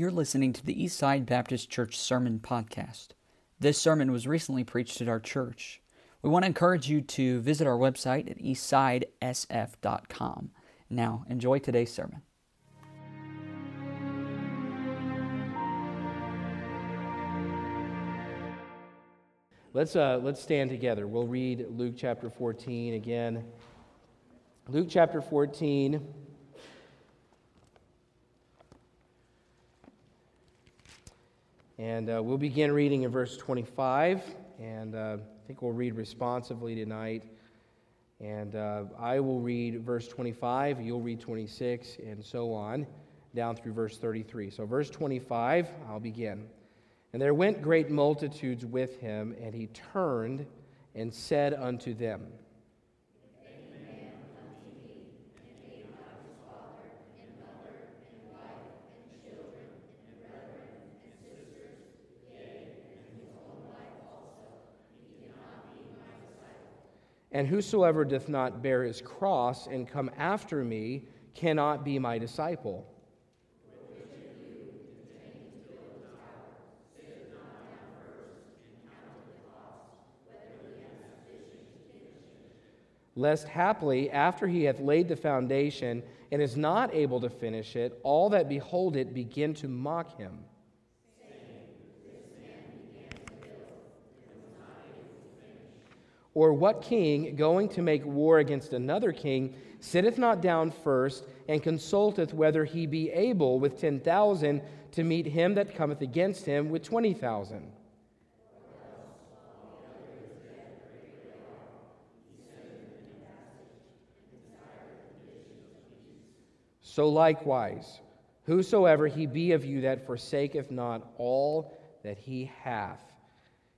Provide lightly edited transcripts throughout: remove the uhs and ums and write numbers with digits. You're listening to the Eastside Baptist Church Sermon Podcast. This sermon was recently preached at our church. We want to encourage you to visit our website at eastsidesf.com. Now, enjoy today's sermon. Let's stand together. We'll read Luke chapter 14 again. Luke chapter 14. And we'll begin reading in verse 25. And I think we'll read responsively tonight. And I will read verse 25, you'll read 26, and so on, down through verse 33. So verse 25, I'll begin. And there went great multitudes with him, and he turned and said unto them, Amen unto thee, and Abraham's father, and mother, and wife, and children, and brethren, and sisters, yea, and his own life also, he cannot be my disciple. And whosoever doth not bear his cross and come after me cannot be my disciple. Lest haply, after he hath laid the foundation, and is not able to finish it, all that behold it begin to mock him. Saying, this man began to build, and was not able to finish. Or what king, going to make war against another king, sitteth not down first, and consulteth whether he be able with 10,000 to meet him that cometh against him with 20,000? So likewise, whosoever he be of you that forsaketh not all that he hath,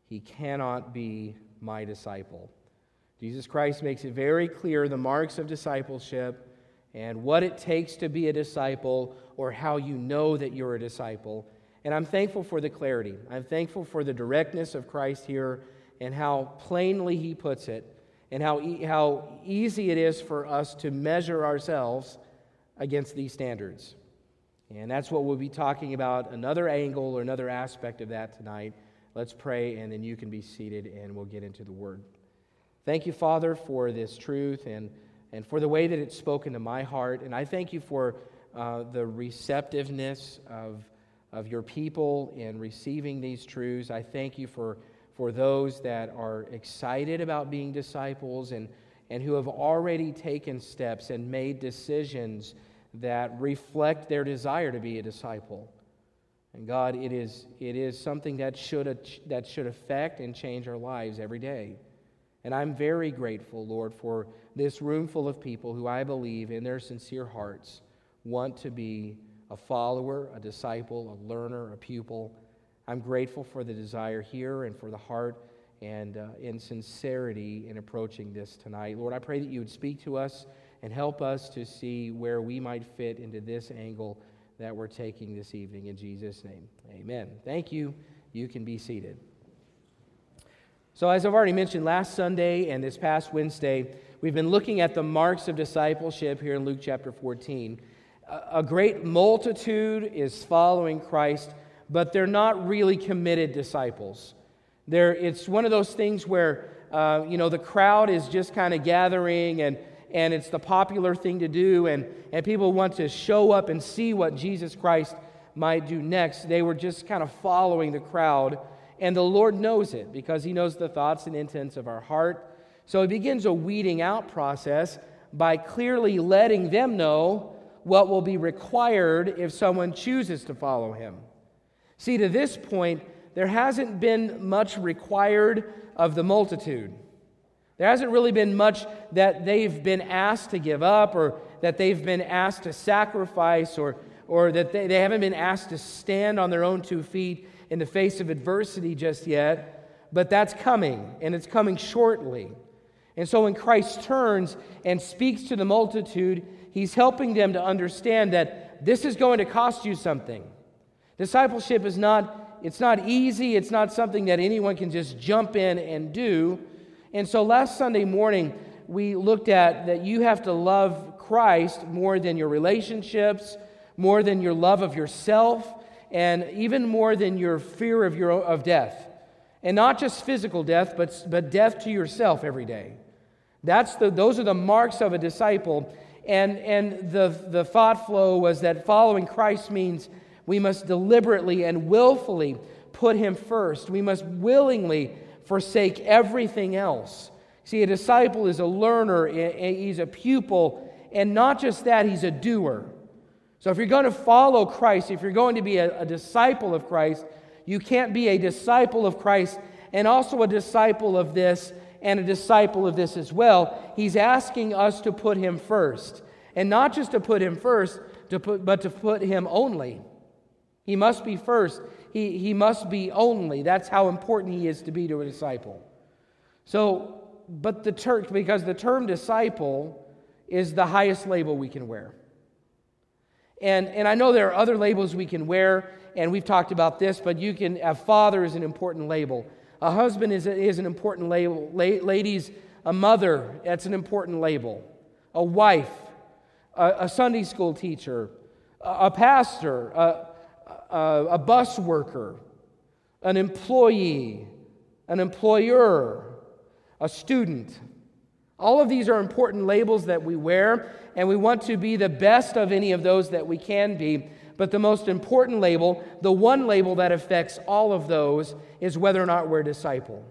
he cannot be my disciple. Jesus Christ makes it very clear the marks of discipleship and what it takes to be a disciple, or how you know that you're a disciple. And I'm thankful for the clarity. I'm thankful for the directness of Christ here and how plainly he puts it, and how easy it is for us to measure ourselves against these standards. And that's what we'll be talking about, another angle or another aspect of that tonight. Let's pray, and then you can be seated, and we'll get into the Word. Thank you, Father, for this truth and for the way that it's spoken to my heart. And I thank you for the receptiveness of your people in receiving these truths. I thank you for those that are excited about being disciples and who have already taken steps and made decisions that reflect their desire to be a disciple. And God, it is something that should affect and change our lives every day. And I'm very grateful, Lord, for this room full of people who I believe in their sincere hearts want to be a follower, a disciple, a learner, a pupil. I'm grateful for the desire here and for the heart and in sincerity in approaching this tonight. Lord, I pray that you would speak to us and help us to see where we might fit into this angle that we're taking this evening. In Jesus' name, amen. Thank you. You can be seated. So as I've already mentioned, last Sunday and this past Wednesday, we've been looking at the marks of discipleship here in Luke chapter 14. A great multitude is following Christ, but they're not really committed disciples. It's one of those things where, the crowd is just kind of gathering, and it's the popular thing to do, and people want to show up and see what Jesus Christ might do next. They were just kind of following the crowd, and the Lord knows it because he knows the thoughts and intents of our heart. So he begins a weeding out process by clearly letting them know what will be required if someone chooses to follow him. See, to this point, there hasn't been much required of the multitude. There hasn't really been much that they've been asked to give up, or that they've been asked to sacrifice, or that they haven't been asked to stand on their own two feet in the face of adversity just yet. But that's coming, and it's coming shortly. And so when Christ turns and speaks to the multitude, he's helping them to understand that this is going to cost you something. Discipleship is It's not easy. It's not something that anyone can just jump in and do. And so last Sunday morning, we looked at that you have to love Christ more than your relationships, more than your love of yourself, and even more than your fear of death. And not just physical death, but death to yourself every day. Those are the marks of a disciple. And the thought flow was that following Christ means we must deliberately and willfully put Him first. We must willingly forsake everything else. See, a disciple is a learner, he's a pupil, and not just that, he's a doer. So if you're going to follow Christ, if you're going to be a disciple of Christ, you can't be a disciple of Christ and also a disciple of this and a disciple of this as well. He's asking us to put Him first. And not just to put Him first, but to put Him only. He must be first. He must be only. That's how important He is to be to a disciple. So, but the church, because the term disciple is the highest label we can wear. And I know there are other labels we can wear, and we've talked about this, but you can, a father is an important label. A husband is an important label. Ladies, a mother, that's an important label. A wife, a Sunday school teacher, a pastor, a bus worker, an employee, an employer, a student. All of these are important labels that we wear, and we want to be the best of any of those that we can be. But the most important label, the one label that affects all of those, is whether or not we're a disciple.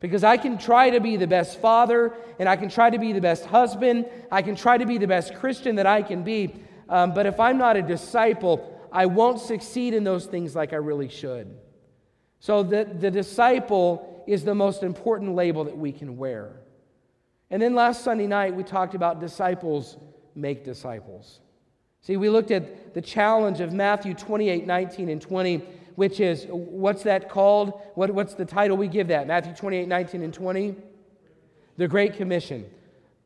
Because I can try to be the best father, and I can try to be the best husband, I can try to be the best Christian that I can be, but if I'm not a disciple, I won't succeed in those things like I really should. So the disciple is the most important label that we can wear. And then last Sunday night, we talked about disciples make disciples. See, we looked at the challenge of Matthew 28, 19, and 20, which is, what's that called? What's the title we give that? Matthew 28, 19, and 20? The Great Commission.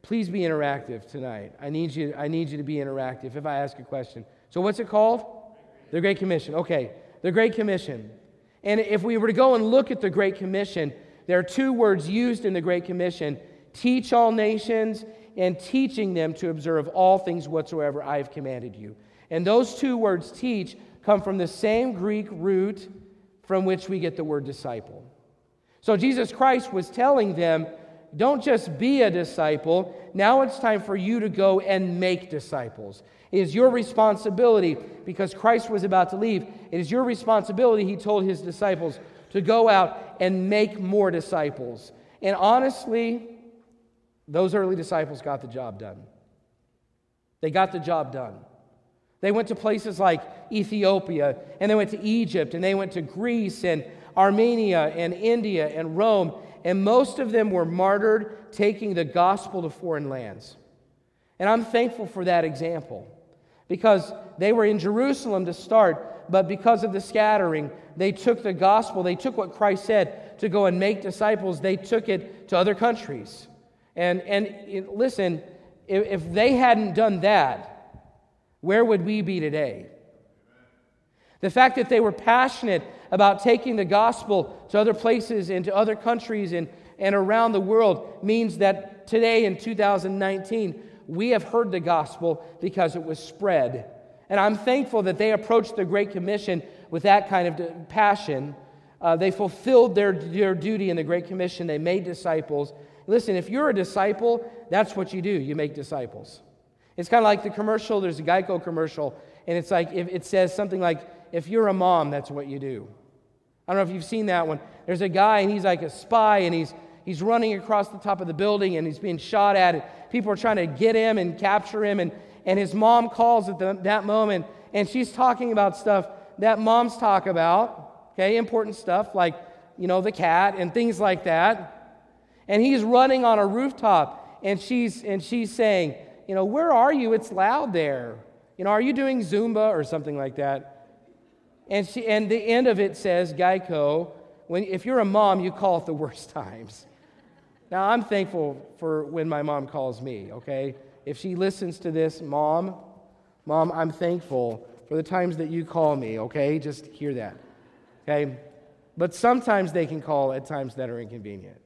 Please be interactive tonight. I need you to be interactive if I ask a question. So what's it called? The Great Commission. Okay, the Great Commission. And if we were to go and look at the Great Commission, there are two words used in the Great Commission: teach all nations, and teaching them to observe all things whatsoever I have commanded you. And those two words, teach, come from the same Greek root from which we get the word disciple. So Jesus Christ was telling them, don't just be a disciple, now it's time for you to go and make disciples. It is your responsibility, because Christ was about to leave, it is your responsibility, He told His disciples, to go out and make more disciples. And honestly, those early disciples got the job done. They got the job done. They went to places like Ethiopia, and they went to Egypt, and they went to Greece, and Armenia, and India, and Rome, and most of them were martyred taking the gospel to foreign lands. And I'm thankful for that example, because they were in Jerusalem to start, but because of the scattering, they took the gospel, they took what Christ said to go and make disciples, they took it to other countries. And listen, if they hadn't done that, where would we be today? The fact that they were passionate about taking the gospel to other places and to other countries and around the world means that today in 2019, we have heard the gospel because it was spread. And I'm thankful that they approached the Great Commission with that kind of passion. They fulfilled their duty in the Great Commission. They made disciples. Listen, if you're a disciple, that's what you do. You make disciples. It's kind of like the commercial. There's a Geico commercial, and it's like it says something like, "If you're a mom, that's what you do." I don't know if you've seen that one. There's a guy, and he's like a spy, and he's running across the top of the building, and he's being shot at. And people are trying to get him and capture him, and his mom calls at that moment, and she's talking about stuff that moms talk about. Okay, important stuff like the cat and things like that. And he's running on a rooftop, and she's saying, "Where are you? It's loud there. Are you doing Zumba or something like that?" And the end of it says, Geico, if you're a mom, you call at the worst times. Now, I'm thankful for when my mom calls me, okay? If she listens to this, Mom, I'm thankful for the times that you call me, okay? Just hear that, okay? But sometimes they can call at times that are inconvenient.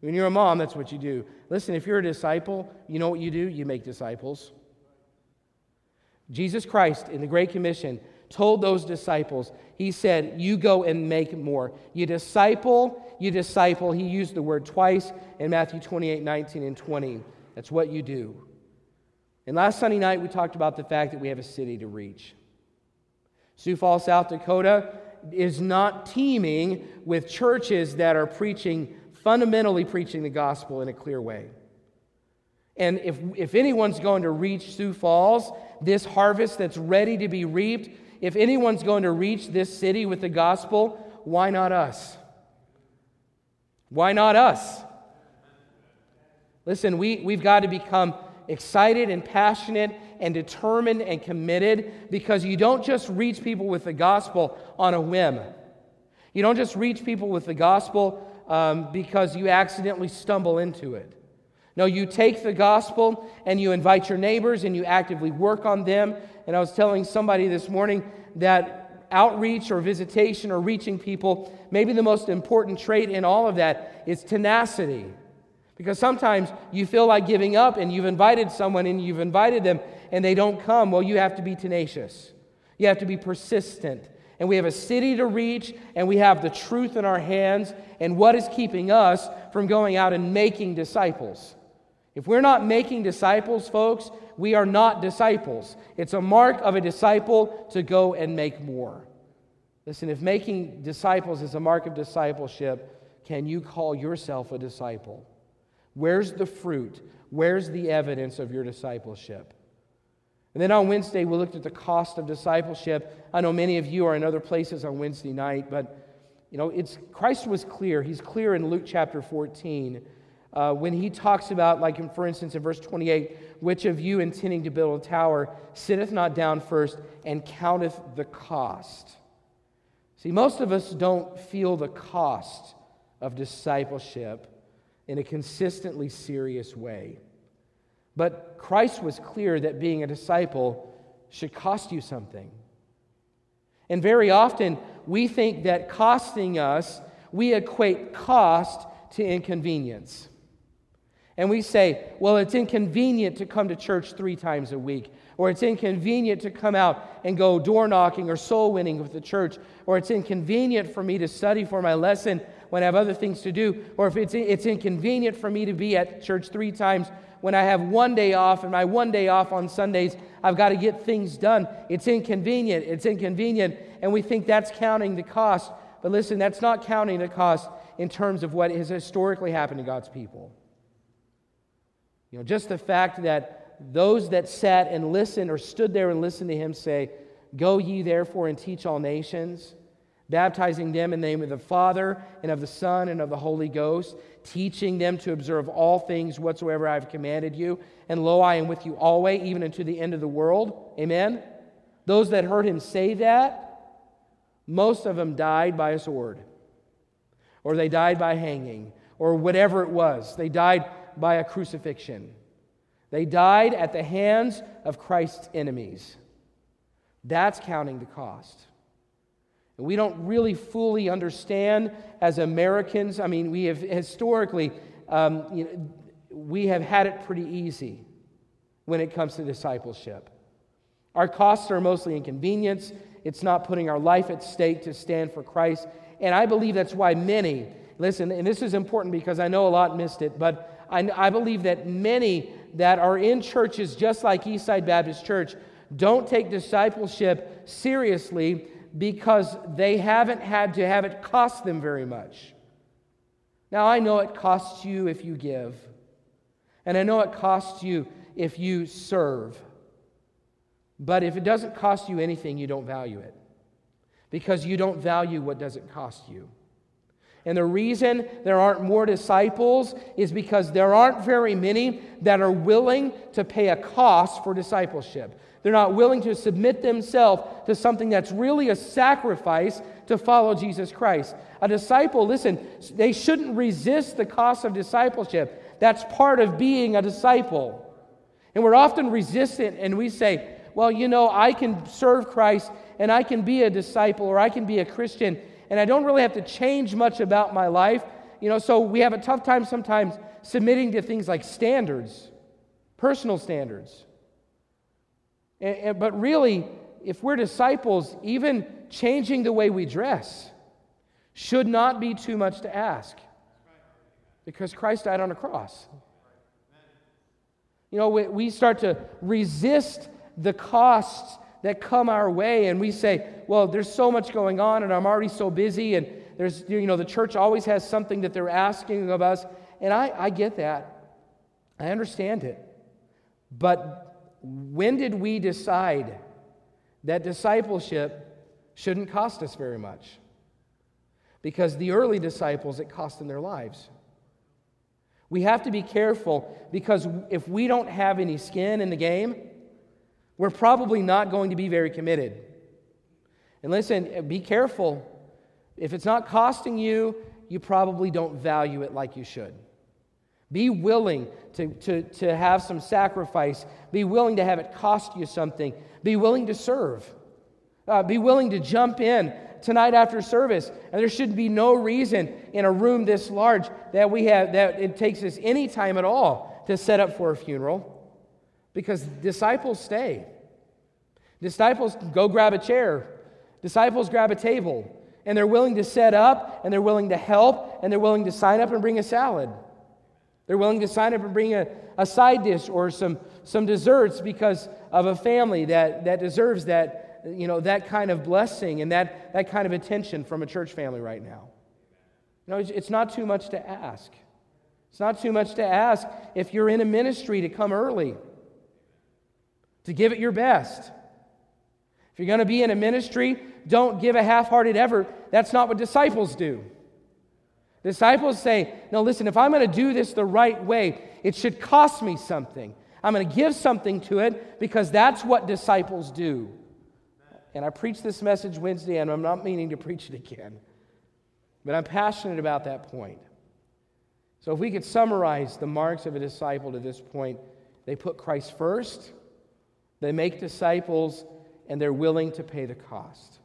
When you're a mom, that's what you do. Listen, if you're a disciple, you know what you do? You make disciples. Jesus Christ, in the Great Commission, told those disciples, he said, you go and make more. You disciple. He used the word twice in Matthew 28:19 and 20. That's what you do. And last Sunday night, we talked about the fact that we have a city to reach. Sioux Falls, South Dakota is not teeming with churches that are fundamentally preaching the gospel in a clear way. And if anyone's going to reach Sioux Falls, this harvest that's ready to be reaped, if anyone's going to reach this city with the gospel, why not us? Why not us? Listen, we've got to become excited and passionate and determined and committed, because you don't just reach people with the gospel on a whim. You don't just reach people with the gospel because you accidentally stumble into it. No, you take the gospel and you invite your neighbors and you actively work on them. And I was telling somebody this morning that outreach or visitation or reaching people, maybe the most important trait in all of that is tenacity. Because sometimes you feel like giving up, and you've invited someone and you've invited them and they don't come. Well, you have to be tenacious. You have to be persistent. And we have a city to reach, and we have the truth in our hands, and what is keeping us from going out and making disciples? If we're not making disciples, folks, we are not disciples. It's a mark of a disciple to go and make more. Listen, if making disciples is a mark of discipleship, can you call yourself a disciple? Where's the fruit? Where's the evidence of your discipleship? And then on Wednesday, we looked at the cost of discipleship. I know many of you are in other places on Wednesday night, but Christ was clear. He's clear in Luke chapter 14 when he talks about, like for instance in verse 28, which of you intending to build a tower sitteth not down first and counteth the cost. See, most of us don't feel the cost of discipleship in a consistently serious way. But Christ was clear that being a disciple should cost you something. And very often, we think that we equate cost to inconvenience. And we say, well, it's inconvenient to come to church 3 times a week, or it's inconvenient to come out and go door knocking or soul winning with the church, or it's inconvenient for me to study for my lesson when I have other things to do, or if it's inconvenient for me to be at church 3 times when I have 1 day off, and my 1 day off on Sundays, I've got to get things done. It's inconvenient, and we think that's counting the cost. But listen, that's not counting the cost in terms of what has historically happened to God's people. Just the fact that those that sat and listened or stood there and listened to him say, "Go ye therefore and teach all nations, baptizing them in the name of the Father, and of the Son, and of the Holy Ghost, teaching them to observe all things whatsoever I have commanded you. And lo, I am with you always, even unto the end of the world." Amen? Those that heard him say that, most of them died by a sword. Or they died by hanging. Or whatever it was. They died by a crucifixion. They died at the hands of Christ's enemies. That's counting the cost. We don't really fully understand as Americans. I mean, we have historically, we have had it pretty easy when it comes to discipleship. Our costs are mostly inconvenience. It's not putting our life at stake to stand for Christ. And I believe that's why many, listen, and this is important because I know a lot missed it, but I believe that many that are in churches just like Eastside Baptist Church don't take discipleship seriously, because they haven't had to have it cost them very much. Now, I know it costs you if you give. And I know it costs you if you serve. But if it doesn't cost you anything, you don't value it. Because you don't value what doesn't cost you. And the reason there aren't more disciples is because there aren't very many that are willing to pay a cost for discipleship. They're not willing to submit themselves to something that's really a sacrifice to follow Jesus Christ. A disciple, listen, they shouldn't resist the cost of discipleship. That's part of being a disciple. And we're often resistant, and we say, well, I can serve Christ, and I can be a disciple, or I can be a Christian, and I don't really have to change much about my life. So we have a tough time sometimes submitting to things like standards, personal standards. But really, if we're disciples, even changing the way we dress should not be too much to ask, because Christ died on a cross. You know, we start to resist the costs that come our way, and we say, well, there's so much going on, and I'm already so busy, and there's, you know, the church always has something that they're asking of us, and I get that. I understand it. But when did we decide that discipleship shouldn't cost us very much? Because the early disciples, it cost them their lives. We have to be careful, because if we don't have any skin in the game, we're probably not going to be very committed. And listen, be careful. If it's not costing you, you probably don't value it like you should. Be willing to have some sacrifice. Be willing to have it cost you something. Be willing to serve. Be willing to jump in tonight after service. And there should be no reason in a room this large that we have that it takes us any time at all to set up for a funeral, because disciples stay. Disciples go grab a chair. Disciples grab a table, and they're willing to set up, and they're willing to help, and they're willing to sign up and bring a salad. They're willing to sign up and bring a side dish or some desserts because of a family that deserves that, you know, that kind of blessing and that kind of attention from a church family right now. You know, it's not too much to ask. It's not too much to ask if you're in a ministry to come early, to give it your best. If you're going to be in a ministry, don't give a half-hearted effort. That's not what disciples do. Disciples say, no, listen, if I'm going to do this the right way, it should cost me something. I'm going to give something to it, because that's what disciples do. And I preached this message Wednesday, and I'm not meaning to preach it again, but I'm passionate about that point. So if we could summarize the marks of a disciple to this point, they put Christ first, they make disciples, and they're willing to pay the cost.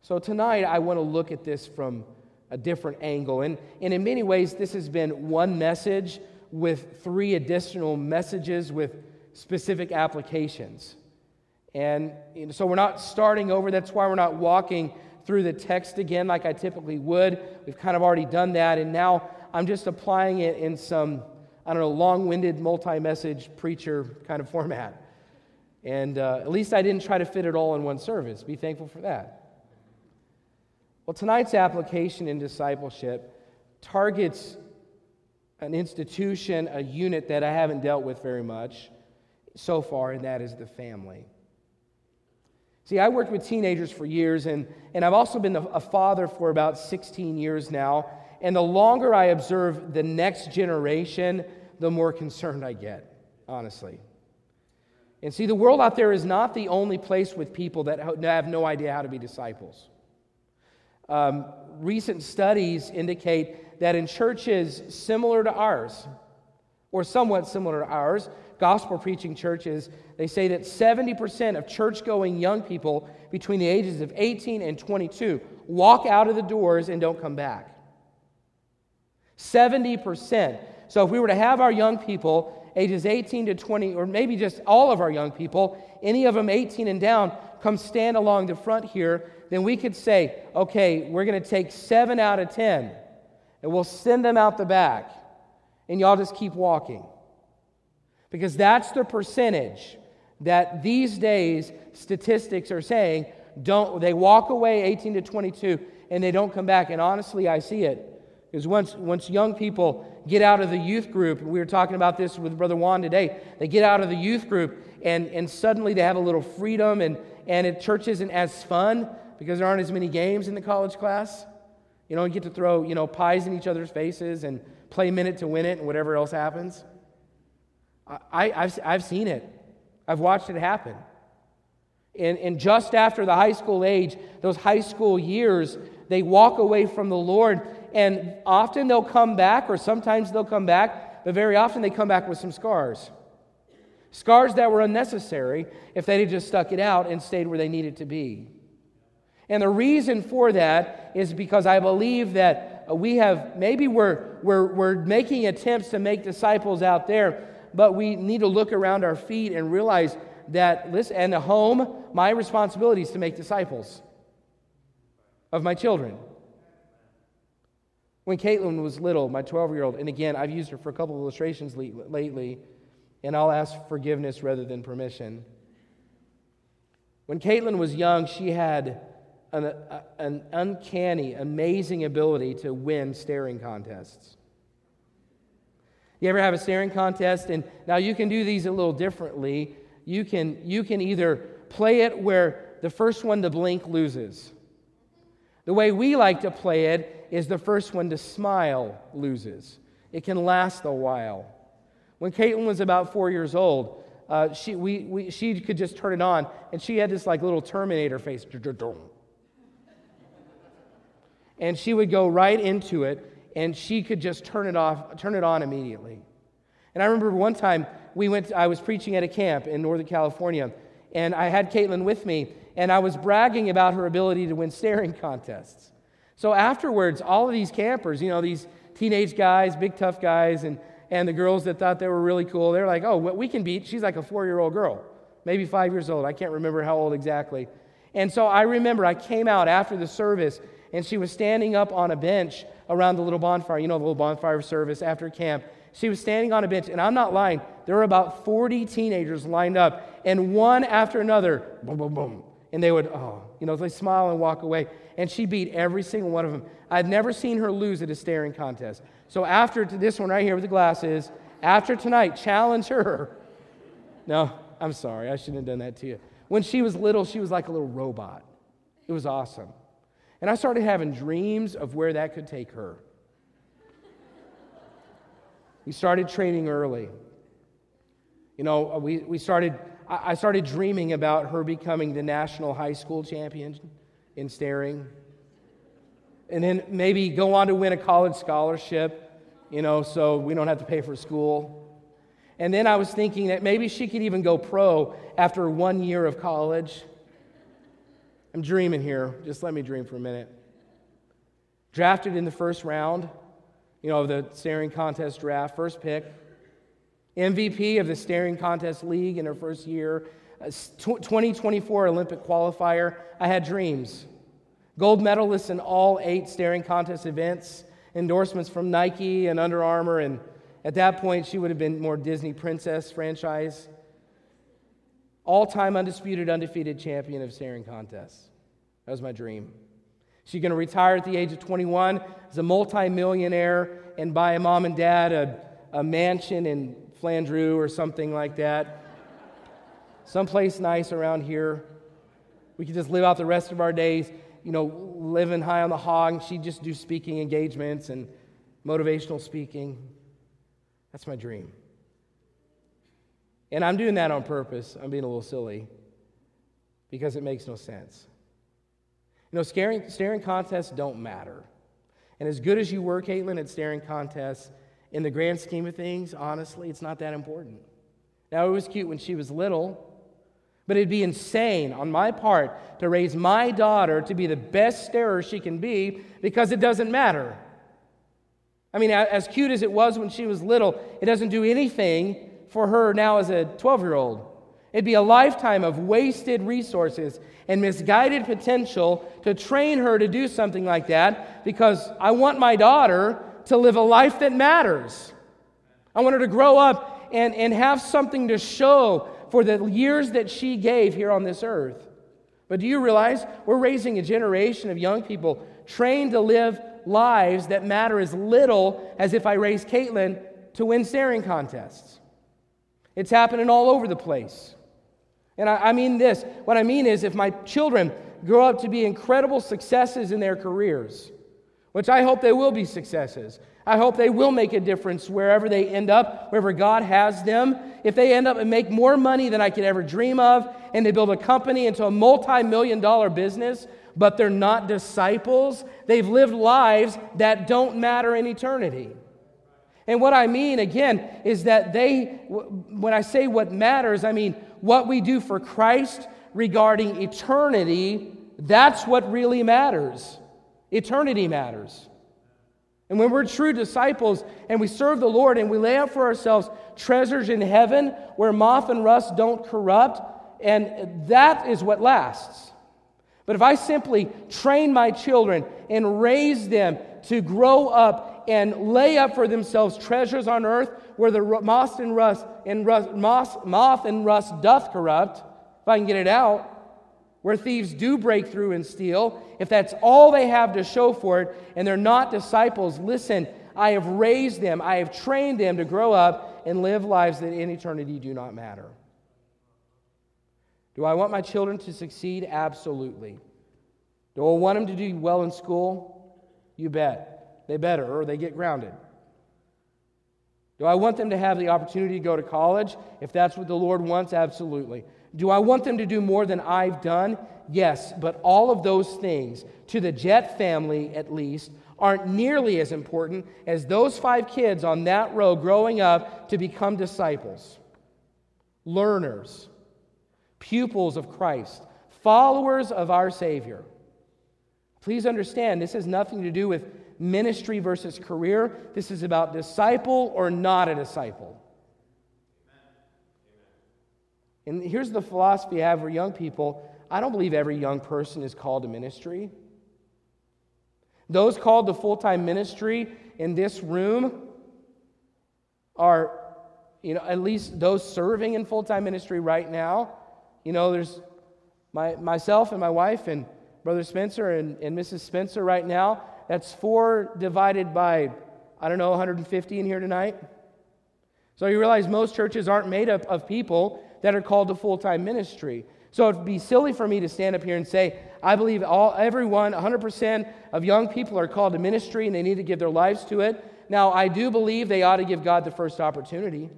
So tonight, I want to look at this from a different angle. And in many ways, this has been one message with three additional messages with specific applications. And so we're not starting over. That's why we're not walking through the text again like I typically would. We've kind of already done that. And now I'm just applying it in some, I don't know, long-winded, multi-message preacher kind of format. And at least I didn't try to fit it all in one service. Be thankful for that. Well, tonight's application in discipleship targets an institution, a unit that I haven't dealt with very much so far, and that is the family. See, I worked with teenagers for years, and I've also been a father for about 16 years now, and the longer I observe the next generation, the more concerned I get, honestly. And see, the world out there is not the only place with people that have no idea how to be disciples. Recent studies indicate that in churches similar to ours, or somewhat similar to ours, gospel-preaching churches, they say that 70% of church-going young people between the ages of 18 and 22 walk out of the doors and don't come back. 70%. So if we were to have our young people, ages 18 to 20, or maybe just all of our young people, any of them 18 and down, come stand along the front here, then we could say, okay, we're going to take 7 out of 10, and we'll send them out the back, and y'all just keep walking. Because that's the percentage that these days statistics are saying, they walk away 18 to 22, and they don't come back. And honestly, I see it. Because once young people get out of the youth group, and we were talking about this with Brother Juan today, they get out of the youth group, and suddenly they have a little freedom, and church isn't as fun because there aren't as many games in the college class. You know, you get to throw, you know, pies in each other's faces and play Minute to Win It and whatever else happens. I've seen it. I've watched it happen. And just after the high school age, those high school years, they walk away from the Lord, and often they'll come back, or sometimes they'll come back, but very often they come back with some scars. Scars that were unnecessary if they had just stuck it out and stayed where they needed to be. And the reason for that is because I believe that we're making attempts to make disciples out there, but we need to look around our feet and realize that, listen, and a home, my responsibility is to make disciples of my children. When Caitlin was little, my 12-year-old, and again, I've used her for a couple of illustrations lately, and I'll ask forgiveness rather than permission. When Caitlin was young, she had an uncanny, amazing ability to win staring contests. You ever have a staring contest? And now you can do these a little differently. You can either play it where the first one to blink loses. The way we like to play it is the first one to smile loses. It can last a while. When Caitlin was about 4 years old, she could just turn it on, and she had this like little Terminator face, and she would go right into it, and she could just turn it on immediately. And I remember one time I was preaching at a camp in Northern California, and I had Caitlin with me. And I was bragging about her ability to win staring contests. So afterwards, all of these campers, you know, these teenage guys, big tough guys, and the girls that thought they were really cool, they're like, oh, what we can beat, she's like a 4-year-old girl, maybe 5 years old. I can't remember how old exactly. And so I remember I came out after the service, and she was standing up on a bench around the little bonfire, you know, the little bonfire service after camp. She was standing on a bench, and I'm not lying. There were about 40 teenagers lined up, and one after another, boom, boom, boom. And they would, they smile and walk away. And she beat every single one of them. I'd never seen her lose at a staring contest. So after this one right here with the glasses, after tonight, challenge her. No, I'm sorry. I shouldn't have done that to you. When she was little, she was like a little robot. It was awesome. And I started having dreams of where that could take her. We started training early. You know, I started dreaming about her becoming the national high school champion in staring. And then maybe go on to win a college scholarship, you know, so we don't have to pay for school. And then I was thinking that maybe she could even go pro after 1 year of college. I'm dreaming here. Just let me dream for a minute. Drafted in the first round, you know, the staring contest draft, first pick. MVP of the Staring Contest League in her first year, 2024 Olympic qualifier. I had dreams. Gold medalist in all 8 staring contest events, endorsements from Nike and Under Armour, and at that point she would have been more Disney princess franchise. All-time undisputed, undefeated champion of staring contests. That was my dream. She's going to retire at the age of 21 as a multi-millionaire and buy a mom and dad a mansion in Flandrew or something like that. Someplace nice around here. We could just live out the rest of our days, you know, living high on the hog. She'd just do speaking engagements and motivational speaking. That's my dream. And I'm doing that on purpose. I'm being a little silly because it makes no sense. You know, staring contests don't matter. And as good as you were, Caitlin, at staring contests, in the grand scheme of things, honestly, it's not that important. Now, it was cute when she was little, but it'd be insane on my part to raise my daughter to be the best starer she can be because it doesn't matter. I mean, as cute as it was when she was little, it doesn't do anything for her now as a 12-year-old. It'd be a lifetime of wasted resources and misguided potential to train her to do something like that because I want my daughter to live a life that matters. I want her to grow up and have something to show for the years that she gave here on this earth. But do you realize we're raising a generation of young people trained to live lives that matter as little as if I raised Caitlin to win staring contests? It's happening all over the place. And I mean this. What I mean is if my children grow up to be incredible successes in their careers, which I hope they will be successes. I hope they will make a difference wherever they end up, wherever God has them. If they end up and make more money than I could ever dream of, and they build a company into a multi-million-dollar business, but they're not disciples, they've lived lives that don't matter in eternity. And what I mean, again, is that when I say what matters, I mean what we do for Christ regarding eternity, that's what really matters. Eternity matters. And when we're true disciples and we serve the Lord and we lay up for ourselves treasures in heaven where moth and rust don't corrupt, and that is what lasts. But if I simply train my children and raise them to grow up and lay up for themselves treasures on earth where the moth and rust doth corrupt, if I can get it out, where thieves do break through and steal, if that's all they have to show for it and they're not disciples, listen, I have raised them, I have trained them to grow up and live lives that in eternity do not matter. Do I want my children to succeed? Absolutely. Do I want them to do well in school? You bet. They better, or they get grounded. Do I want them to have the opportunity to go to college? If that's what the Lord wants, absolutely. Do I want them to do more than I've done? Yes, but all of those things, to the Jett family at least, aren't nearly as important as those 5 kids on that row growing up to become disciples, learners, pupils of Christ, followers of our Savior. Please understand, this has nothing to do with ministry versus career. This is about disciple or not a disciple. And here's the philosophy I have for young people. I don't believe every young person is called to ministry. Those called to full-time ministry in this room are, at least those serving in full-time ministry right now. There's myself and my wife and Brother Spencer and Mrs. Spencer right now. That's 4 divided by, 150 in here tonight. So you realize most churches aren't made up of people that are called to full-time ministry. So it'd be silly for me to stand up here and say, I believe 100% of young people are called to ministry and they need to give their lives to it. Now, I do believe they ought to give God the first opportunity.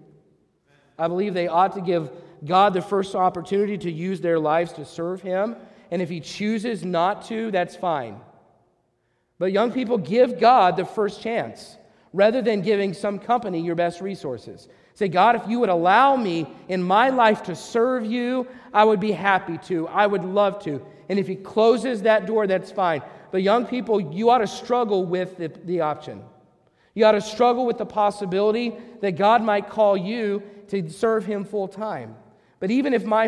I believe they ought to give God the first opportunity to use their lives to serve Him. And if He chooses not to, that's fine. But young people, give God the first chance rather than giving some company your best resources. Say, God, if you would allow me in my life to serve you, I would be happy to. I would love to. And if He closes that door, that's fine. But young people, you ought to struggle with the option. You ought to struggle with the possibility that God might call you to serve Him full time. But even if none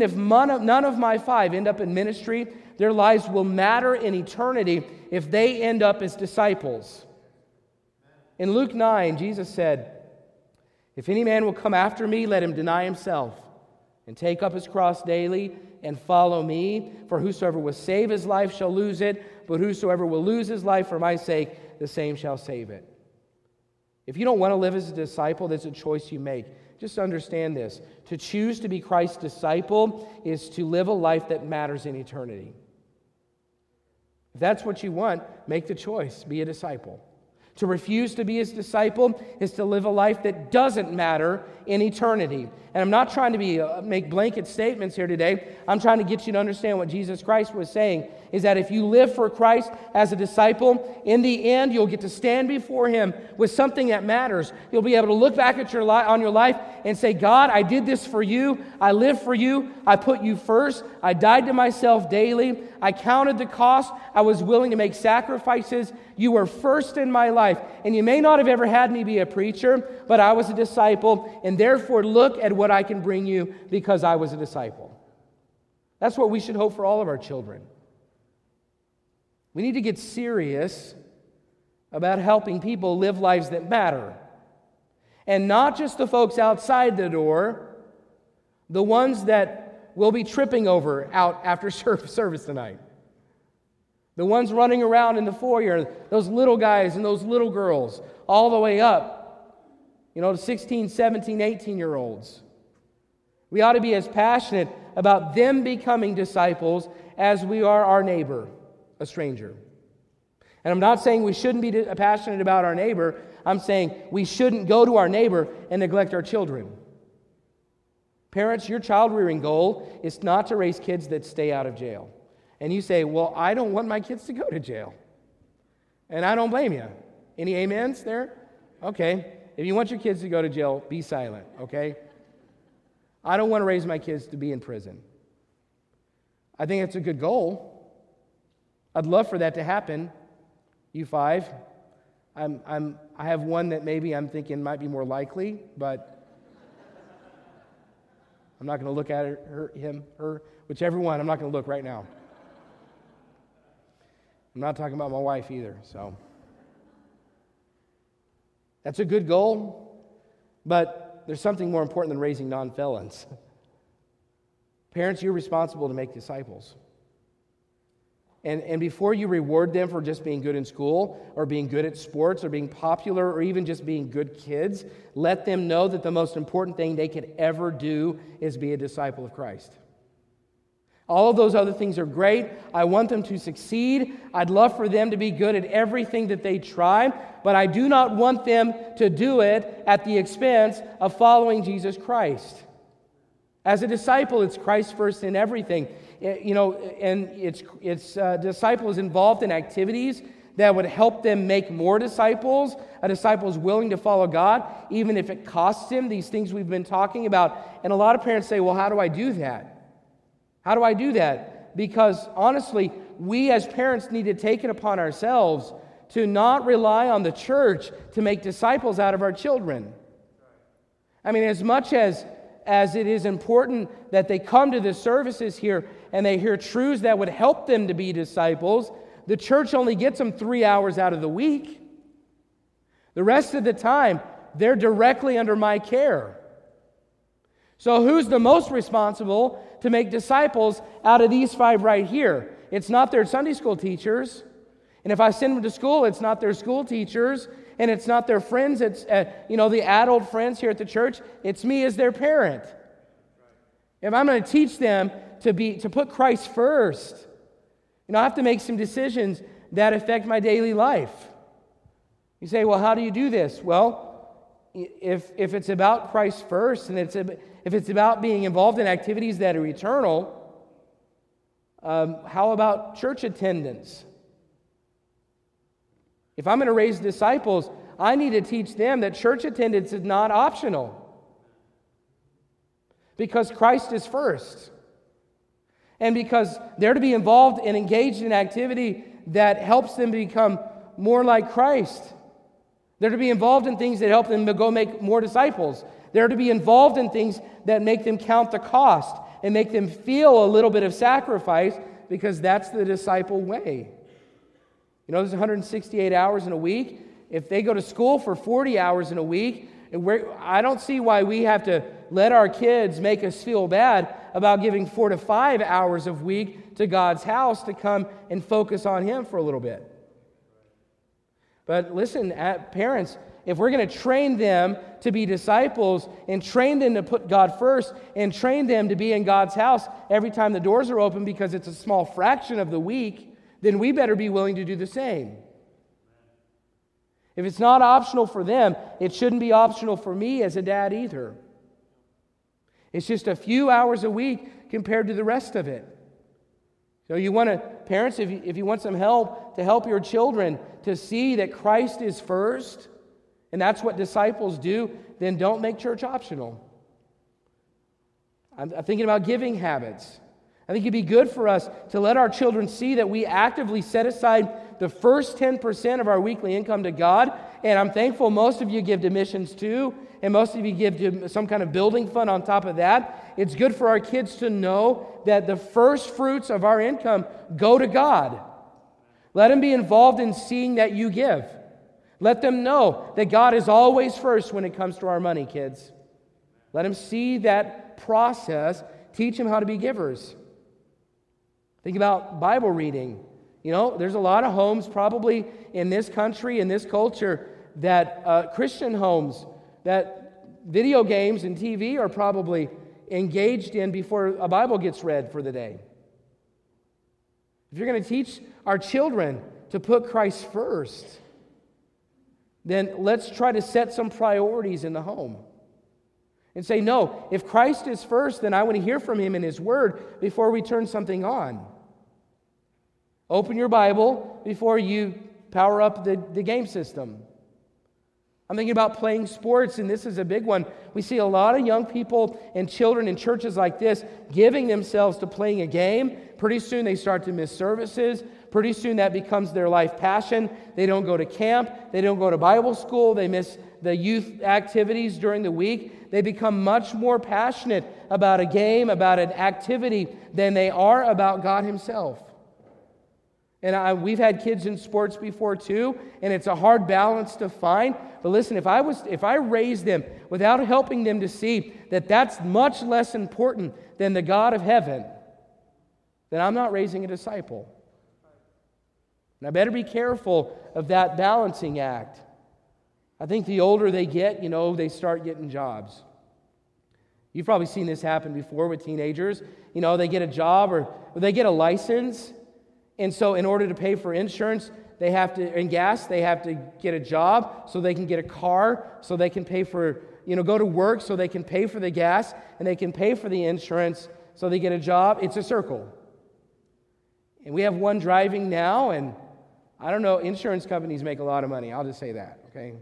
of my 5 end up in ministry, their lives will matter in eternity if they end up as disciples. In Luke 9, Jesus said, "If any man will come after me, let him deny himself and take up his cross daily and follow me. For whosoever will save his life shall lose it, but whosoever will lose his life for my sake, the same shall save it." If you don't want to live as a disciple, that's a choice you make. Just understand this. To choose to be Christ's disciple is to live a life that matters in eternity. If that's what you want, make the choice. Be a disciple. To refuse to be His disciple is to live a life that doesn't matter in eternity. And I'm not trying to make blanket statements here today. I'm trying to get you to understand what Jesus Christ was saying is that if you live for Christ as a disciple, in the end, you'll get to stand before Him with something that matters. You'll be able to look back at on your life and say, God, I did this for you. I lived for you. I put you first. I died to myself daily. I counted the cost. I was willing to make sacrifices. You were first in my life. And you may not have ever had me be a preacher, but I was a disciple. And therefore, look at what I can bring you because I was a disciple. That's what we should hope for all of our children. We need to get serious about helping people live lives that matter. And not just the folks outside the door, the ones that we'll be tripping over out after service tonight. The ones running around in the foyer, those little guys and those little girls, all the way up, to 16, 17, 18-year-olds. We ought to be as passionate about them becoming disciples as we are our neighbor, a stranger. And I'm not saying we shouldn't be passionate about our neighbor. I'm saying we shouldn't go to our neighbor and neglect our children. Parents, your child-rearing goal is not to raise kids that stay out of jail. And you say, well, I don't want my kids to go to jail. And I don't blame you. Any amens there? Okay. If you want your kids to go to jail, be silent, okay? I don't want to raise my kids to be in prison. I think that's a good goal. I'd love for that to happen, you 5. I have one that maybe I'm thinking might be more likely, but I'm not going to look at her, him, her, whichever one. I'm not going to look right now. I'm not talking about my wife either, so. That's a good goal, but there's something more important than raising non-felons. Parents, you're responsible to make disciples. And before you reward them for just being good in school or being good at sports or being popular or even just being good kids, let them know that the most important thing they could ever do is be a disciple of Christ. All of those other things are great. I want them to succeed. I'd love for them to be good at everything that they try, but I do not want them to do it at the expense of following Jesus Christ. As a disciple, it's Christ first in everything. You know, and it's disciples involved in activities that would help them make more disciples. A disciple is willing to follow God, even if it costs him, these things we've been talking about. And a lot of parents say, well, how do I do that? How do I do that? Because honestly, we as parents need to take it upon ourselves to not rely on the church to make disciples out of our children. I mean, as much as it is important that they come to the services here and they hear truths that would help them to be disciples, the church only gets them 3 hours out of the week. The rest of the time, they're directly under my care. So who's the most responsible to make disciples out of these five right here? It's not their Sunday school teachers. And if I send them to school, it's not their school teachers. And it's not their friends, it's, the adult friends here at the church. It's me as their parent. If I'm going to teach them to put Christ first, I have to make some decisions that affect my daily life. You say, well, how do you do this? Well, if it's about Christ first, and if it's about being involved in activities that are eternal, how about church attendance? If I'm going to raise disciples, I need to teach them that church attendance is not optional because Christ is first and because they're to be involved and engaged in activity that helps them become more like Christ. They're to be involved in things that help them to go make more disciples. They're to be involved in things that make them count the cost and make them feel a little bit of sacrifice because that's the disciple way. There's 168 hours in a week. If they go to school for 40 hours in a week, I don't see why we have to let our kids make us feel bad about giving 4 to 5 hours a week to God's house to come and focus on Him for a little bit. But listen, parents, if we're going to train them to be disciples and train them to put God first and train them to be in God's house every time the doors are open because it's a small fraction of the week, then we better be willing to do the same. If it's not optional for them, it shouldn't be optional for me as a dad either. It's just a few hours a week compared to the rest of it. So you want to, parents, if you want some help to help your children to see that Christ is first, and that's what disciples do, then don't make church optional. I'm thinking about giving habits. I think it'd be good for us to let our children see that we actively set aside the first 10% of our weekly income to God. And I'm thankful most of you give to missions too, and most of you give to some kind of building fund on top of that. It's good for our kids to know that the first fruits of our income go to God. Let them be involved in seeing that you give. Let them know that God is always first when it comes to our money, kids. Let them see that process. Teach them how to be givers. Think about Bible reading. There's a lot of homes probably in this country, in this culture, that Christian homes, that video games and TV are probably engaged in before a Bible gets read for the day. If you're going to teach our children to put Christ first, then let's try to set some priorities in the home. And say, no, if Christ is first, then I want to hear from Him in His Word before we turn something on. Open your Bible before you power up the game system. I'm thinking about playing sports, and this is a big one. We see a lot of young people and children in churches like this giving themselves to playing a game. Pretty soon they start to miss services. Pretty soon that becomes their life passion. They don't go to camp. They don't go to Bible school. They miss the youth activities during the week, they become much more passionate about a game, about an activity, than they are about God Himself. And we've had kids in sports before too, and it's a hard balance to find. But listen, if I raised them without helping them to see that that's much less important than the God of heaven, then I'm not raising a disciple. And I better be careful of that balancing act. I think the older they get, they start getting jobs. You've probably seen this happen before with teenagers. They get a job or they get a license. And so in order to pay for insurance and gas, they have to get a job so they can get a car, so they can pay for, go to work so they can pay for the gas, and they can pay for the insurance so they get a job. It's a circle. And we have one driving now, and I don't know, insurance companies make a lot of money. I'll just say that, okay?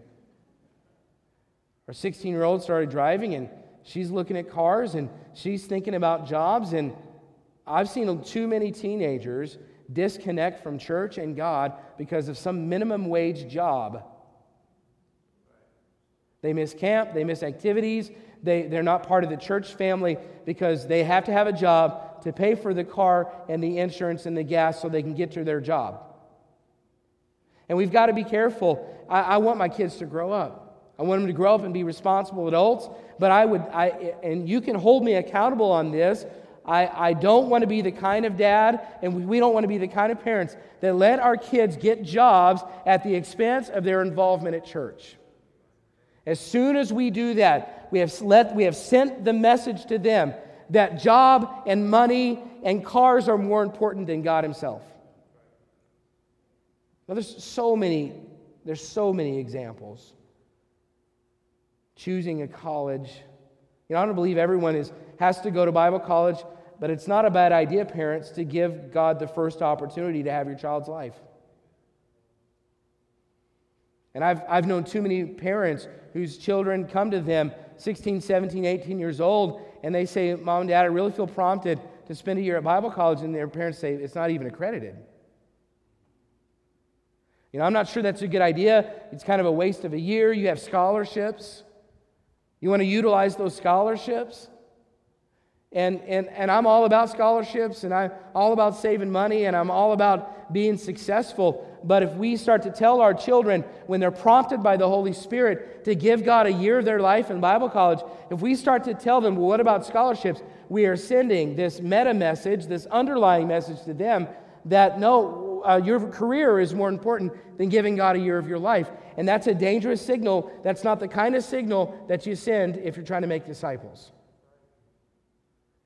Our 16-year-old started driving, and she's looking at cars, and she's thinking about jobs, and I've seen too many teenagers disconnect from church and God because of some minimum wage job. They miss camp, they miss activities, they're not part of the church family because they have to have a job to pay for the car and the insurance and the gas so they can get to their job. And we've got to be careful. I want my kids to grow up. I want them to grow up and be responsible adults, but and you can hold me accountable on this, I don't want to be the kind of dad, and we don't want to be the kind of parents that let our kids get jobs at the expense of their involvement at church. As soon as we do that, we have sent the message to them that job and money and cars are more important than God Himself. Now, there's so many examples. Choosing a college. I don't believe everyone has to go to Bible college, but it's not a bad idea, parents, to give God the first opportunity to have your child's life. And I've known too many parents whose children come to them 16, 17, 18 years old, and they say, Mom and Dad, I really feel prompted to spend a year at Bible college, and their parents say, it's not even accredited. I'm not sure that's a good idea. It's kind of a waste of a year. You have scholarships. You want to utilize those scholarships? And I'm all about scholarships, and I'm all about saving money, and I'm all about being successful. But if we start to tell our children, when they're prompted by the Holy Spirit to give God a year of their life in Bible college, if we start to tell them, well, what about scholarships? We are sending this meta message, this underlying message to them that, no, your career is more important than giving God a year of your life. And that's a dangerous signal. That's not the kind of signal that you send if you're trying to make disciples.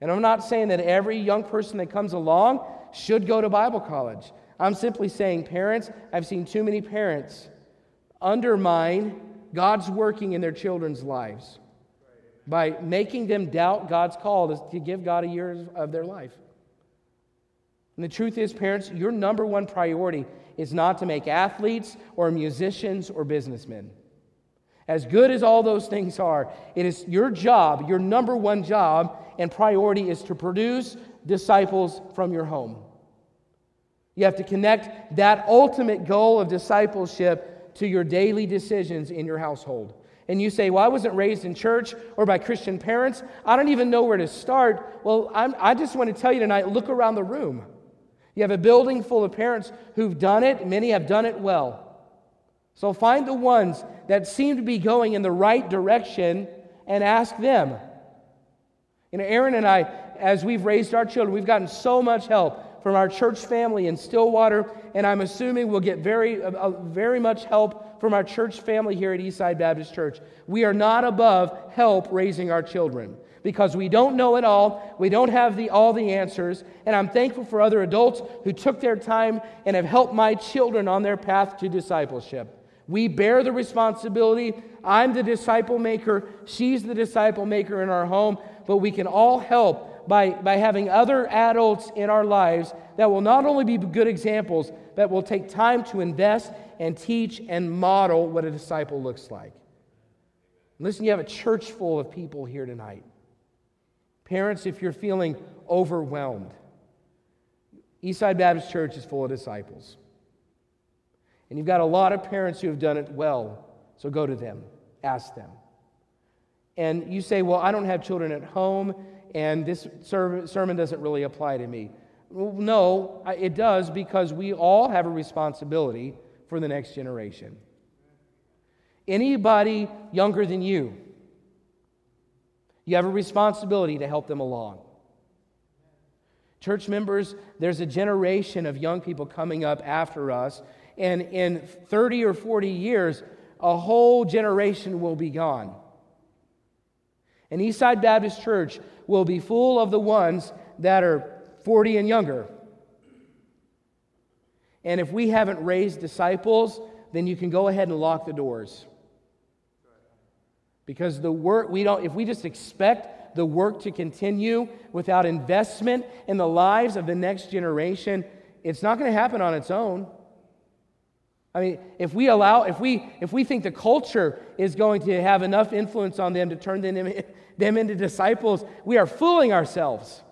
And I'm not saying that every young person that comes along should go to Bible college. I'm simply saying, parents, I've seen too many parents undermine God's working in their children's lives by making them doubt God's call to give God a year of their life. And the truth is, parents, your number one priority is not to make athletes or musicians or businessmen. As good as all those things are, it is your job, your number one job and priority is to produce disciples from your home. You have to connect that ultimate goal of discipleship to your daily decisions in your household. And you say, well, I wasn't raised in church or by Christian parents. I don't even know where to start. Well, I just want to tell you tonight, look around the room. You have a building full of parents who've done it. Many have done it well. So find the ones that seem to be going in the right direction and ask them. Aaron and I, as we've raised our children, we've gotten so much help from our church family in Stillwater, and I'm assuming we'll get very much help from our church family here at Eastside Baptist Church. We are not above help raising our children, because we don't know it all, we don't have all the answers, and I'm thankful for other adults who took their time and have helped my children on their path to discipleship. We bear the responsibility. I'm the disciple maker, she's the disciple maker in our home, but we can all help by having other adults in our lives that will not only be good examples, but will take time to invest and teach and model what a disciple looks like. Listen, you have a church full of people here tonight. Parents, if you're feeling overwhelmed, Eastside Baptist Church is full of disciples. And you've got a lot of parents who have done it well, so go to them. asked them. And you say, well, I don't have children at home, and this sermon doesn't really apply to me. No, it does, because we all have a responsibility for the next generation. Anybody younger than you, you have a responsibility to help them along. Church members, there's a generation of young people coming up after us, and in 30 or 40 years, a whole generation will be gone. And Eastside Baptist Church will be full of the ones that are 40 and younger. And if we haven't raised disciples, then you can go ahead and lock the doors. Because the work, if we just expect the work to continue without investment in the lives of the next generation, it's not going to happen on its own. I mean, if we think the culture is going to have enough influence on them to turn them into disciples, we are fooling ourselves.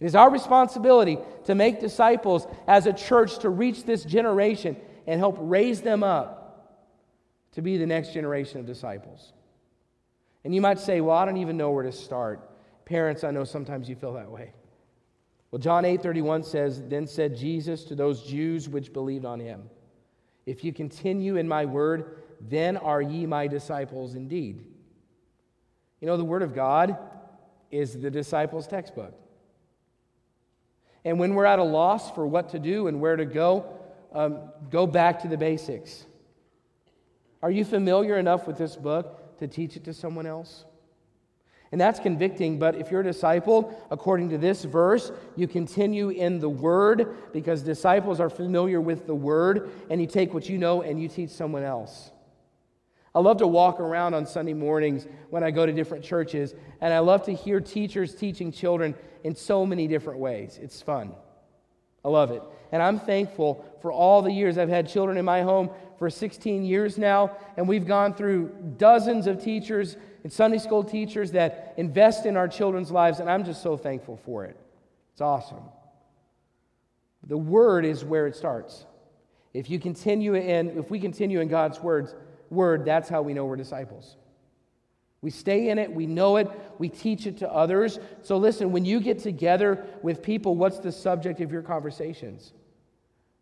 It is our responsibility to make disciples as a church, to reach this generation and help raise them up to be the next generation of disciples. And you might say, well, I don't even know where to start. Parents, I know sometimes you feel that way. Well, John 8:31 says, "Then said Jesus to those Jews which believed on him, 'If you continue in my word, then are ye my disciples indeed.'" You know, the word of God is the disciples' textbook. And when we're at a loss for what to do and where to go, go back to the basics. Are you familiar enough with this book to teach it to someone else? And that's convicting, but if you're a disciple, according to this verse, you continue in the Word, because disciples are familiar with the Word, and you take what you know and you teach someone else. I love to walk around on Sunday mornings when I go to different churches, and I love to hear teachers teaching children in so many different ways. It's fun. I love it. And I'm thankful for all the years. I've had children in my home for 16 years now, and we've gone through dozens of teachers and Sunday school teachers that invest in our children's lives, and I'm just so thankful for it. It's awesome. The Word is where it starts. If we continue in God's Word, that's how we know we're disciples. We stay in it, we know it, we teach it to others. So listen, when you get together with people, what's the subject of your conversations?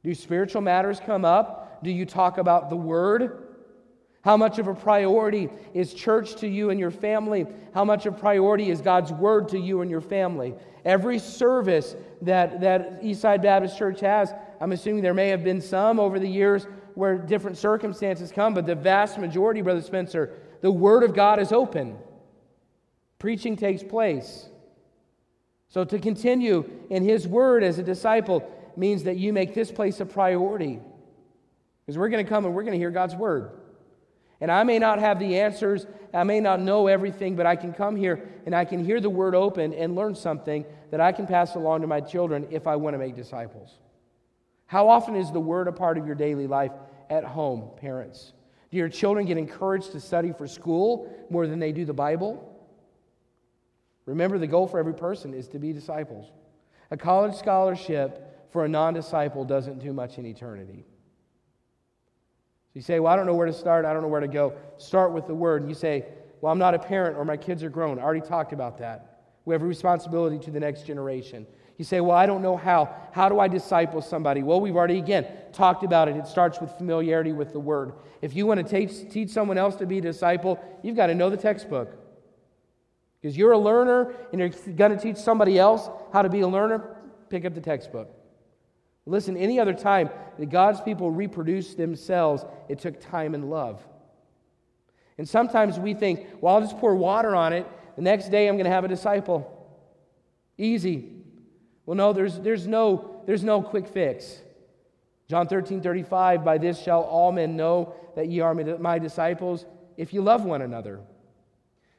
Do spiritual matters come up? Do you talk about the Word? How much of a priority is church to you and your family? How much of a priority is God's Word to you and your family? Every service that Eastside Baptist Church has, I'm assuming there may have been some over the years where different circumstances come, but the vast majority, Brother Spencer, the Word of God is open. Preaching takes place. So to continue in His Word as a disciple means that you make this place a priority. Because we're going to come and we're going to hear God's Word. And I may not have the answers, I may not know everything, but I can come here and I can hear the Word open and learn something that I can pass along to my children if I want to make disciples. How often is the Word a part of your daily life at home, parents? Do your children get encouraged to study for school more than they do the Bible? Remember, the goal for every person is to be disciples. A college scholarship for a non-disciple doesn't do much in eternity. So you say, well, I don't know where to start, I don't know where to go. Start with the Word. And you say, well, I'm not a parent, or my kids are grown. I already talked about that. We have a responsibility to the next generation. You say, well, I don't know how. How do I disciple somebody? Well, we've already, again, talked about it. It starts with familiarity with the Word. If you want to teach someone else to be a disciple, you've got to know the textbook. Because you're a learner, and you're going to teach somebody else how to be a learner, pick up the textbook. Listen, any other time that God's people reproduced themselves, it took time and love. And sometimes we think, well, I'll just pour water on it. The next day I'm going to have a disciple. Easy. Well, no, there's no quick fix. John 13:35, by this shall all men know that ye are my disciples, if you love one another.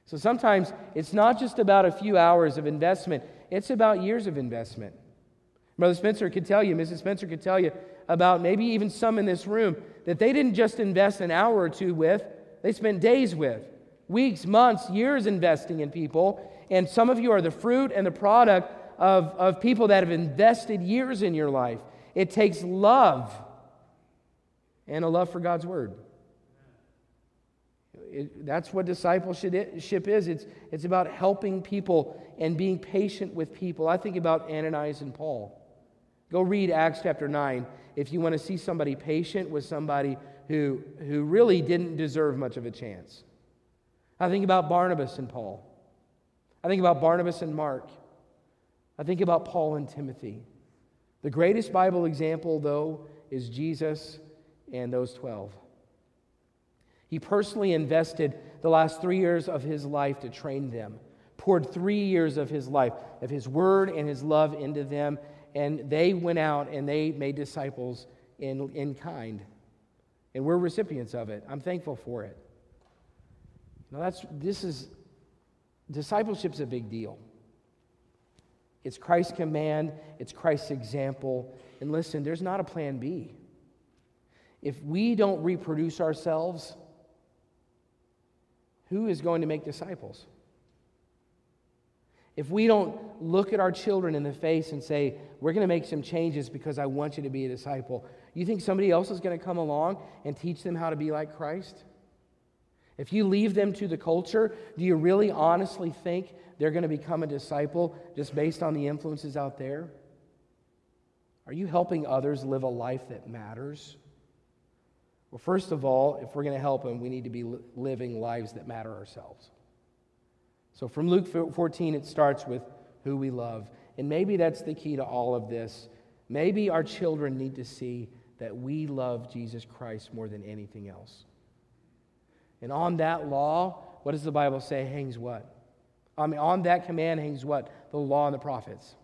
So sometimes it's not just about a few hours of investment, it's about years of investment. Brother Spencer could tell you, Mrs. Spencer could tell you about maybe even some in this room that they didn't just invest an hour or two with, they spent days with, weeks, months, years investing in people. And some of you are the fruit and the product of people that have invested years in your life. It takes love, and a love for God's Word. That's what discipleship is. It's about helping people and being patient with people. I think about Ananias and Paul. Go read Acts chapter 9 if you want to see somebody patient with somebody who really didn't deserve much of a chance. I think about Barnabas and Paul. I think about Barnabas and Mark. I think about Paul and Timothy. The greatest Bible example, though, is Jesus and those 12. He personally invested the last 3 years of his life to train them, poured 3 years of his life, of his word and his love into them, and they went out and they made disciples in kind. And we're recipients of it. I'm thankful for it. Now discipleship's a big deal. It's Christ's command, it's Christ's example. And listen, there's not a plan B. If we don't reproduce ourselves, who is going to make disciples? If we don't look at our children in the face and say, we're going to make some changes because I want you to be a disciple, you think somebody else is going to come along and teach them how to be like Christ? If you leave them to the culture, do you really honestly think they're going to become a disciple just based on the influences out there? Are you helping others live a life that matters? Well, first of all, if we're going to help them, we need to be living lives that matter ourselves. So from Luke 14, it starts with who we love. And maybe that's the key to all of this. Maybe our children need to see that we love Jesus Christ more than anything else. And on that law, what does the Bible say hangs what? On that command hangs what? The law and the prophets.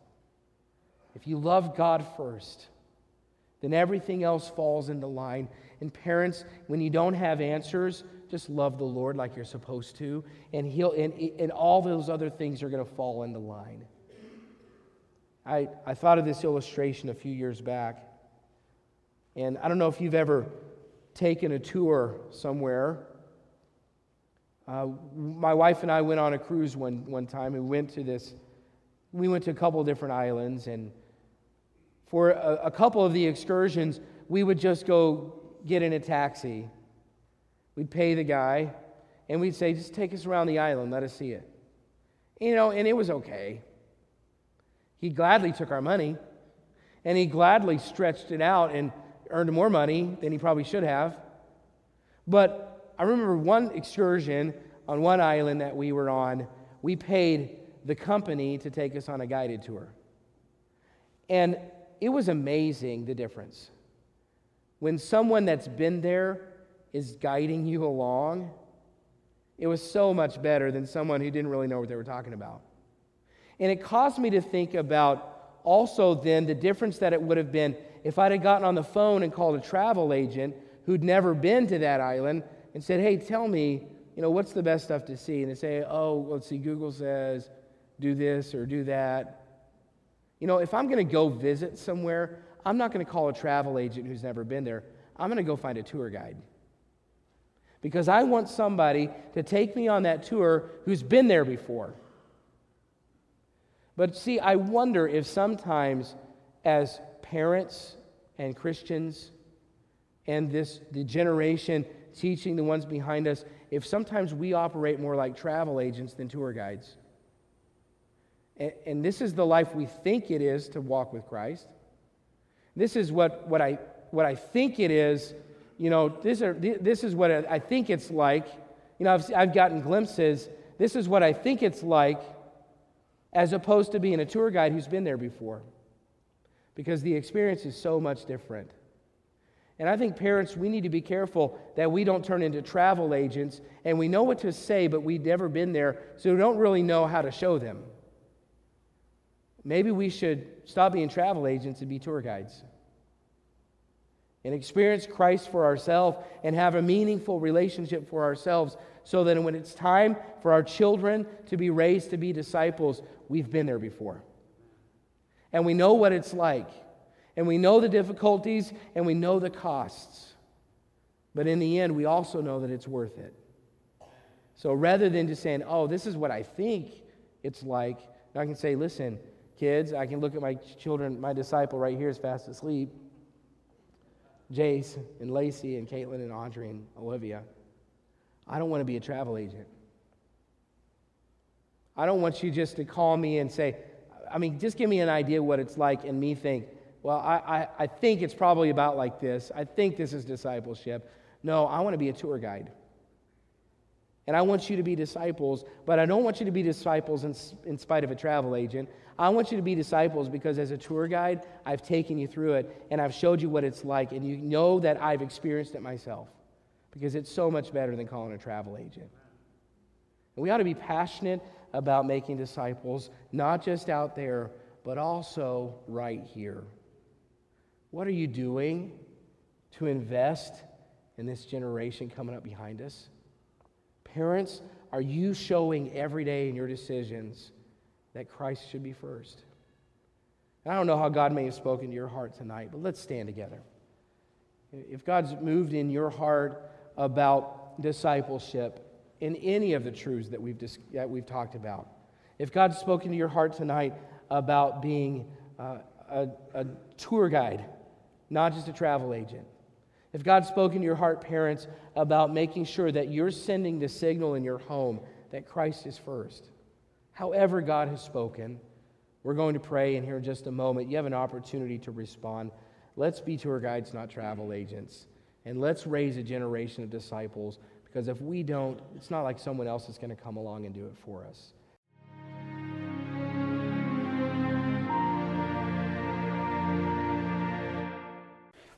If you love God first, then everything else falls into line. And parents, when you don't have answers, just love the Lord like you're supposed to, and all those other things are going to fall into line. I thought of this illustration a few years back, and I don't know if you've ever taken a tour somewhere. My wife and I went on a cruise one time, and we went to a couple different islands, and for a couple of the excursions, we would just go get in a taxi. We'd pay the guy, and we'd say, just take us around the island, let us see it. And it was okay. He gladly took our money, and he gladly stretched it out and earned more money than he probably should have. But I remember one excursion on one island that we were on, we paid the company to take us on a guided tour. And it was amazing, the difference. When someone that's been there is guiding you along, it was so much better than someone who didn't really know what they were talking about. And it caused me to think about also then the difference that it would have been if I'd have gotten on the phone and called a travel agent who'd never been to that island and said, hey, tell me, what's the best stuff to see? And they say, oh, let's see, Google says do this or do that. If I'm going to go visit somewhere, I'm not going to call a travel agent who's never been there. I'm going to go find a tour guide. Because I want somebody to take me on that tour who's been there before. But see, I wonder if sometimes as parents and Christians and the generation teaching the ones behind us, if sometimes we operate more like travel agents than tour guides. And this is the life we think it is to walk with Christ. This is what I think it is. This is what I think it's like. I've gotten glimpses. This is what I think it's like, as opposed to being a tour guide who's been there before, because the experience is so much different. And I think parents, we need to be careful that we don't turn into travel agents, and we know what to say, but we've never been there, so we don't really know how to show them. Maybe we should stop being travel agents and be tour guides and experience Christ for ourselves and have a meaningful relationship for ourselves, so that when it's time for our children to be raised to be disciples, we've been there before. And we know what it's like. And we know the difficulties and we know the costs. But in the end, we also know that it's worth it. So rather than just saying, oh, this is what I think it's like, I can say, listen, kids, I can look at my children, my disciple right here is fast asleep, Jace and Lacey and Caitlin and Audrey and Olivia. I don't want to be a travel agent. I don't want you just to call me and say, I mean, just give me an idea what it's like and me think, well, I think it's probably about like this. I think this is discipleship. No, I want to be a tour guide. And I want you to be disciples, but I don't want you to be disciples in spite of a travel agent. I want you to be disciples because as a tour guide, I've taken you through it, and I've showed you what it's like, and you know that I've experienced it myself because it's so much better than calling a travel agent. And we ought to be passionate about making disciples, not just out there, but also right here. What are you doing to invest in this generation coming up behind us? Parents, are you showing every day in your decisions that Christ should be first? And I don't know how God may have spoken to your heart tonight, but let's stand together. If God's moved in your heart about discipleship in any of the truths that we've talked about, if God's spoken to your heart tonight about being a tour guide, not just a travel agent, if God's spoken to your heart, parents, about making sure that you're sending the signal in your home that Christ is first, however God has spoken, we're going to pray in here in just a moment. You have an opportunity to respond. Let's be tour guides, not travel agents. And let's raise a generation of disciples, because if we don't, it's not like someone else is going to come along and do it for us.